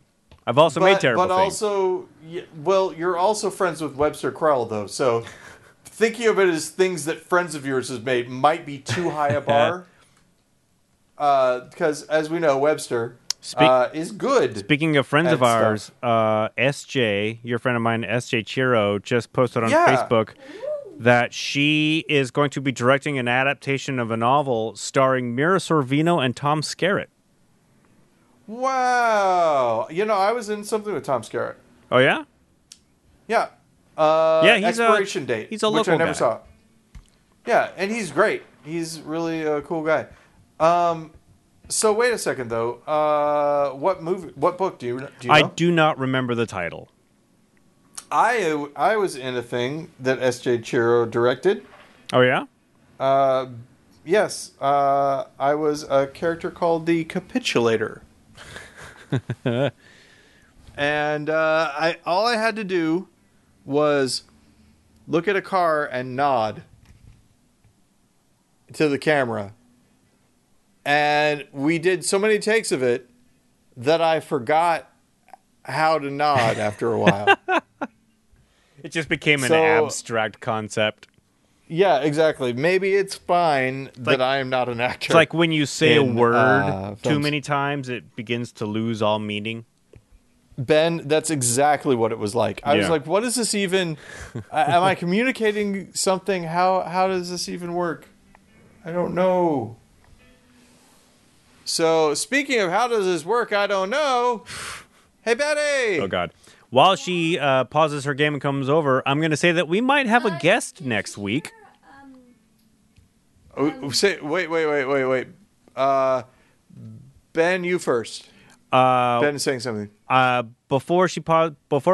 I've also made terrible things. But also, you're also friends with Webster Crowell, though, so thinking of it as things that friends of yours has made might be too high a bar. Because, as we know, Webster is good. Speaking of friends of ours, SJ, your friend of mine, SJ Chiro, just posted on Facebook that she is going to be directing an adaptation of a novel starring Mira Sorvino and Tom Skerritt. Wow. You know, I was in something with Tom Skerritt. Oh, yeah? Yeah. He's Expiration Date. He's a local guy. Which I never saw. Yeah, and he's great. He's really a cool guy. So, wait a second, though. What book do you know? I do not remember the title. I was in a thing that SJ Chiro directed. Oh, yeah? Yes. I was a character called the Capitulator. And I had to do was look at a car and nod to the camera, and we did so many takes of it that I forgot how to nod after a while. It just became an abstract concept. Yeah, exactly. Maybe it's fine that I am not an actor. It's like when you say a word too many times, it begins to lose all meaning. Ben, that's exactly what it was like. I was like, what is this even? Am I communicating something? How does this even work? I don't know. So, speaking of how does this work, I don't know. Hey, Betty. Oh, God. While she pauses her game and comes over, I'm going to say that we might have a guest next week. Wait. Ben, you first. Ben is saying something. Before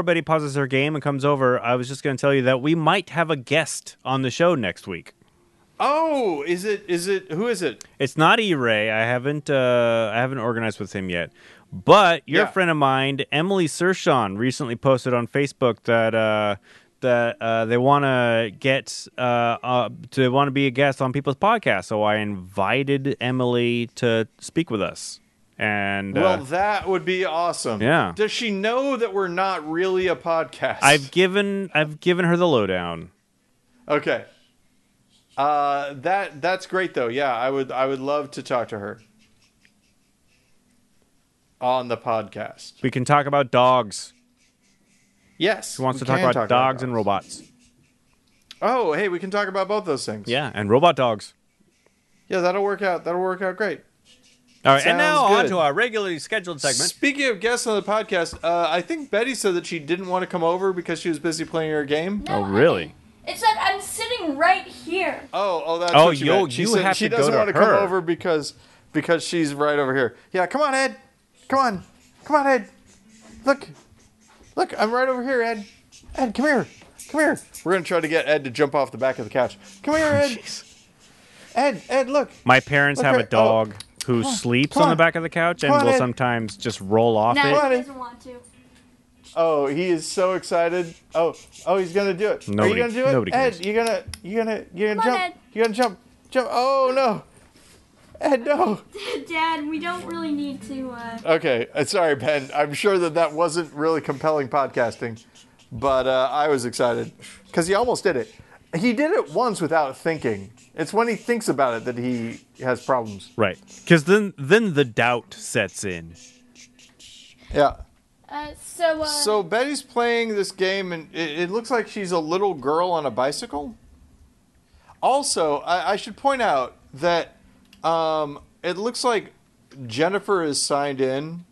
Betty pauses her game and comes over, I was just going to tell you that we might have a guest on the show next week. Oh, is it? Who is it? It's not E-Ray. I haven't organized with him yet. But your friend of mine, Emily Sershon, recently posted on Facebook that they want to be a guest on People's Podcast. So I invited Emily to speak with us. And that would be awesome. Yeah. Does she know that we're not really a podcast? I've given her the lowdown. Okay. That's great though. Yeah, I would love to talk to her. On the podcast, we can talk about dogs. Yes, who wants to talk about dogs and robots? Oh, hey, we can talk about both those things. Yeah, and robot dogs. Yeah, that'll work out. That'll work out great. All right, on to our regularly scheduled segment. Speaking of guests on the podcast, I think Betty said that she didn't want to come over because she was busy playing her game. No, oh, really? It said I'm sitting right here. Oh, that's what she meant. She doesn't want to come over because she's right over here. Yeah, come on, Ed. Come on, Ed. Look, I'm right over here, Ed. Ed, come here. We're going to try to get Ed to jump off the back of the couch. Come here, Ed. Ed, look. My parents have a dog who sleeps on the back of the couch and will sometimes just roll off it. No, he doesn't want to. Oh, he is so excited. Oh, he's going to do it. Are you going to do it? Nobody cares. Ed, you're going to jump. Ed. You're going to jump. Oh, no. Ed, no. Dad, we don't really need to... Okay, sorry, Ben. I'm sure that wasn't really compelling podcasting, but I was excited because he almost did it. He did it once without thinking. It's when he thinks about it that he has problems. Right, because then the doubt sets in. Yeah. So Betty's playing this game, and it looks like she's a little girl on a bicycle. Also, I should point out that it looks like Jennifer is signed in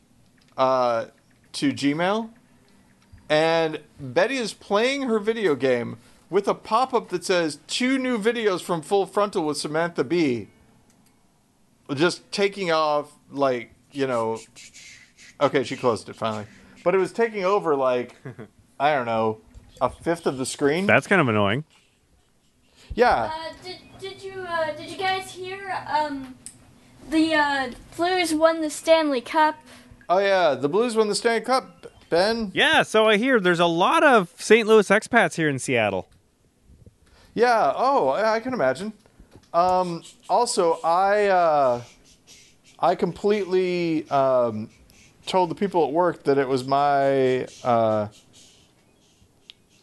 to Gmail, and Betty is playing her video game with a pop-up that says 2 new videos from Full Frontal with Samantha Bee. Just taking off, like, you know... Okay, she closed it finally. But it was taking over, like, I don't know, a fifth of the screen. That's kind of annoying. Yeah. Did you guys hear the Blues won the Stanley Cup? Oh, yeah. The Blues won the Stanley Cup, Ben. Yeah, so I hear there's a lot of St. Louis expats here in Seattle. Yeah. Oh, I can imagine. Also, I completely told the people at work that it was my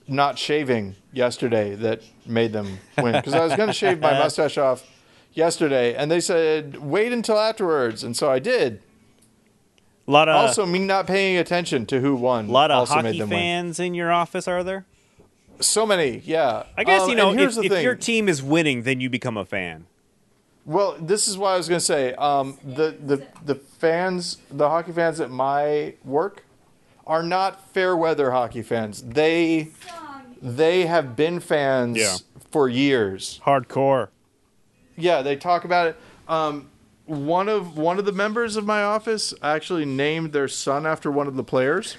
not shaving yesterday that made them win, because I was going to shave my mustache off yesterday, and they said wait until afterwards, and so I did. A lot of also me not paying attention to who won. A lot of hockey fans in your office, are there? So many, yeah. I guess if your team is winning, then you become a fan. Well, this is why I was going to say the fans, the hockey fans at my work, are not fair weather hockey fans. They have been fans for years. Hardcore. Yeah, they talk about it. One of the members of my office actually named their son after one of the players.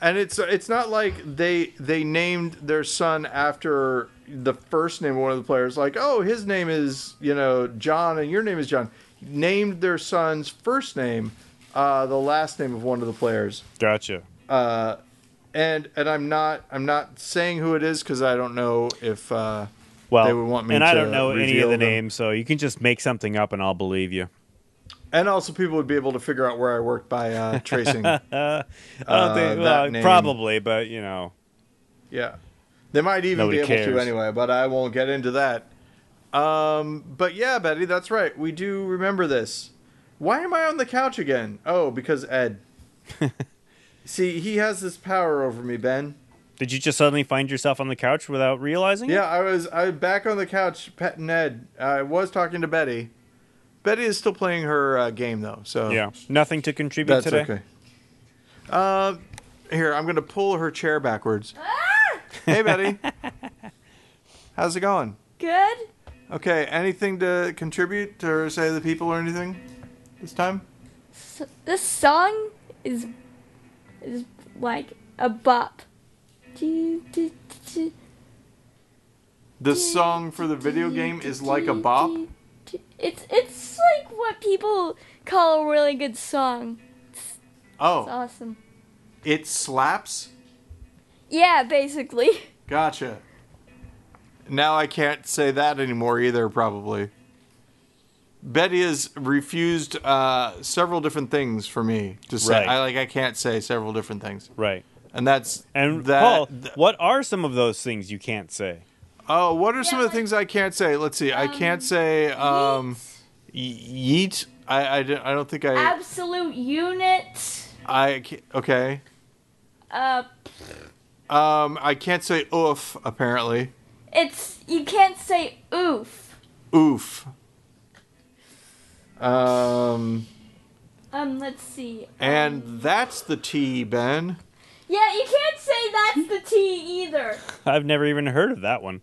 And it's not like they named their son after the first name of one of the players. Like, oh, his name is, John and your name is John. Named their son's first name the last name of one of the players. Gotcha. And I'm not saying who it is because I don't know if they would want me to reveal them. And I don't know any of the names, so you can just make something up and I'll believe you. And also people would be able to figure out where I worked by tracing that name. Probably, but, Yeah. They might even Nobody be able cares. To anyway, but I won't get into that. But yeah, Betty, that's right. We do remember this. Why am I on the couch again? Oh, because Ed. See, he has this power over me, Ben. Did you just suddenly find yourself on the couch without realizing it? Yeah, I was back on the couch petting Ed. I was talking to Betty. Betty is still playing her game, though. So yeah, nothing to contribute that's today. Okay. Here, I'm going to pull her chair backwards. Hey, Betty. How's it going? Good. Okay, anything to contribute or say to the people or anything this time? This song is like a bop. The song for the video game is like a bop? It's like what people call a really good song. It's awesome. It slaps? Yeah, basically. Gotcha. Now I can't say that anymore either, probably. Betty has refused several different things for me to say. Right. I can't say several different things. Right. Paul, what are some of those things you can't say? Oh, what are some of the things I can't say? Let's see. I can't say yeet. I don't think I... Absolute unit. Okay. I can't say oof, apparently. You can't say oof. Oof. Let's see. And that's the T, Ben. Yeah, you can't say that's the T either. I've never even heard of that one.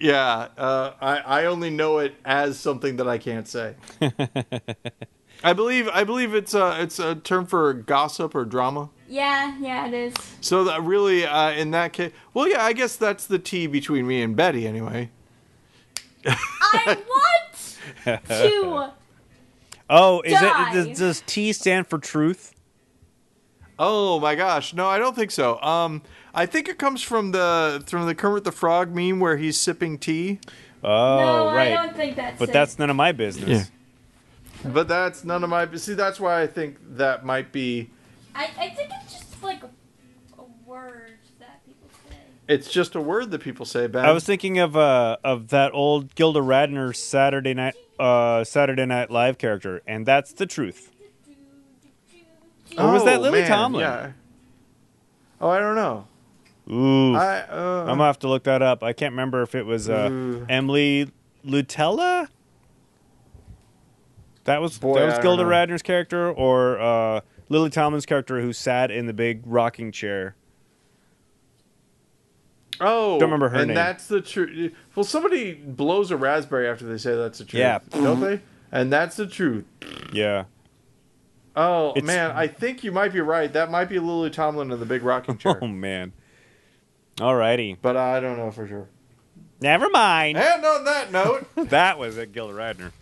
Yeah, I only know it as something that I can't say. I believe it's a term for gossip or drama. Yeah, it is. So that really, in that case, well, yeah, I guess that's the T between me and Betty, anyway. I want to. Oh, does T stand for truth? Oh my gosh, no, I don't think so. I think it comes from the Kermit the Frog meme where he's sipping tea. Oh, no, right. I don't think that's. But that's none of my business. Yeah. But that's none of my... See, that's why I think that might be... I think it's just like a word that people say. It's just a word that people say, Ben. I was thinking of that old Gilda Radner Saturday Night Live character, and that's the truth. Or was that Lily Tomlin? Yeah. Oh, I don't know. Ooh. I'm going to have to look that up. I can't remember if it was Emily Lutella? That was Gilda Radner's character, or Lily Tomlin's character who sat in the big rocking chair. Oh, don't remember her name. And that's the truth. Well, somebody blows a raspberry after they say that's the truth. Yeah, don't they? And that's the truth. Yeah. Oh man, I think you might be right. That might be Lily Tomlin in the big rocking chair. Oh man. Alrighty. But I don't know for sure. Never mind. And on that note, that was it, Gilda Radner.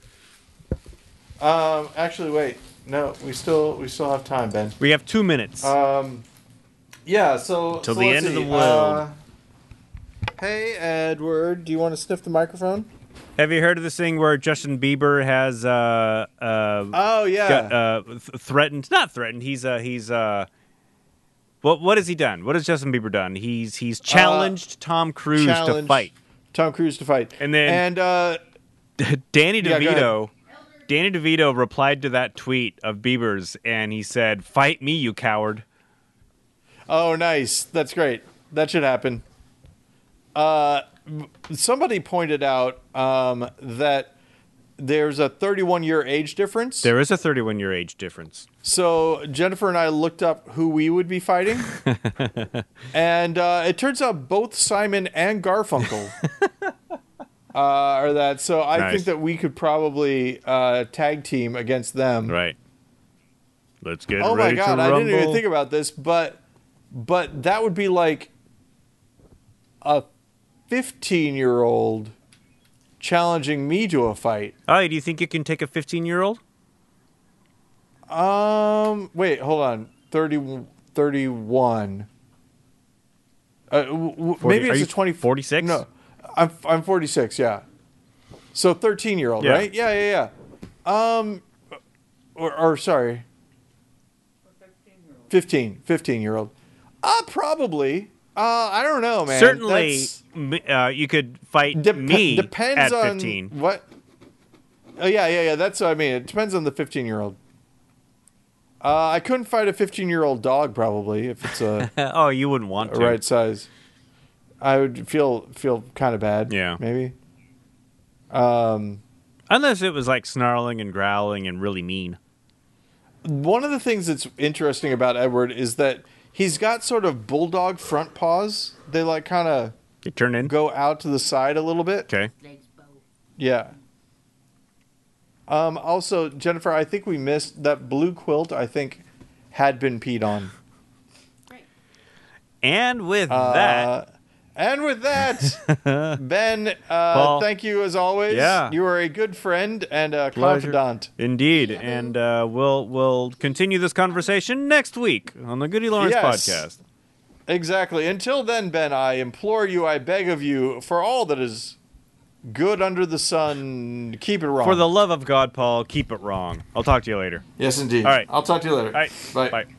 Actually, wait. No, we still have time, Ben. We have 2 minutes. Yeah. So till the end of the world. Hey, Edward, do you want to sniff the microphone? Have you heard of this thing where Justin Bieber has threatened? Not threatened. He's what has he done? What has Justin Bieber done? He's challenged Tom Cruise to fight. Tom Cruise to fight, and Danny DeVito. Yeah, go ahead. Danny DeVito replied to that tweet of Bieber's, and he said, "Fight me, you coward." Oh, nice. That's great. That should happen. Somebody pointed out that there's a 31-year age difference. There is a 31-year age difference. So Jennifer and I looked up who we would be fighting, and it turns out both Simon and Garfunkel. Think that we could probably tag team against them. Right. Let's get ready to rumble. Oh my God, I didn't even think about this, but that would be like a 15-year-old challenging me to a fight. Oh, do you think you can take a 15-year-old? Wait, hold on. 31. 40, maybe it's a 20. 46? No. I'm 46, yeah. So 13-year-old, right? Yeah. Or sorry. 15-year-old. Probably. I don't know, man. Certainly, you could fight me depends at 15. On what? Oh, yeah. That's what I mean. It depends on the 15-year-old. I couldn't fight a 15-year-old dog, probably, if it's a oh, you wouldn't want to. Right size. I would feel kind of bad. Yeah, maybe. Unless it was like snarling and growling and really mean. One of the things that's interesting about Edward is that he's got sort of bulldog front paws. They like kind of turn in, go out to the side a little bit. Okay. Yeah. Also, Jennifer, I think we missed that blue quilt. I think had been peed on. And with that. And with that, Ben, Paul, thank you as always. Yeah. You are a good friend and a confidant. Indeed. And we'll continue this conversation next week on the Goody Lawrence podcast. Exactly. Until then, Ben, I implore you, I beg of you, for all that is good under the sun, keep it wrong. For the love of God, Paul, keep it wrong. I'll talk to you later. Yes, indeed. All right. I'll talk to you later. All right. Bye. Bye.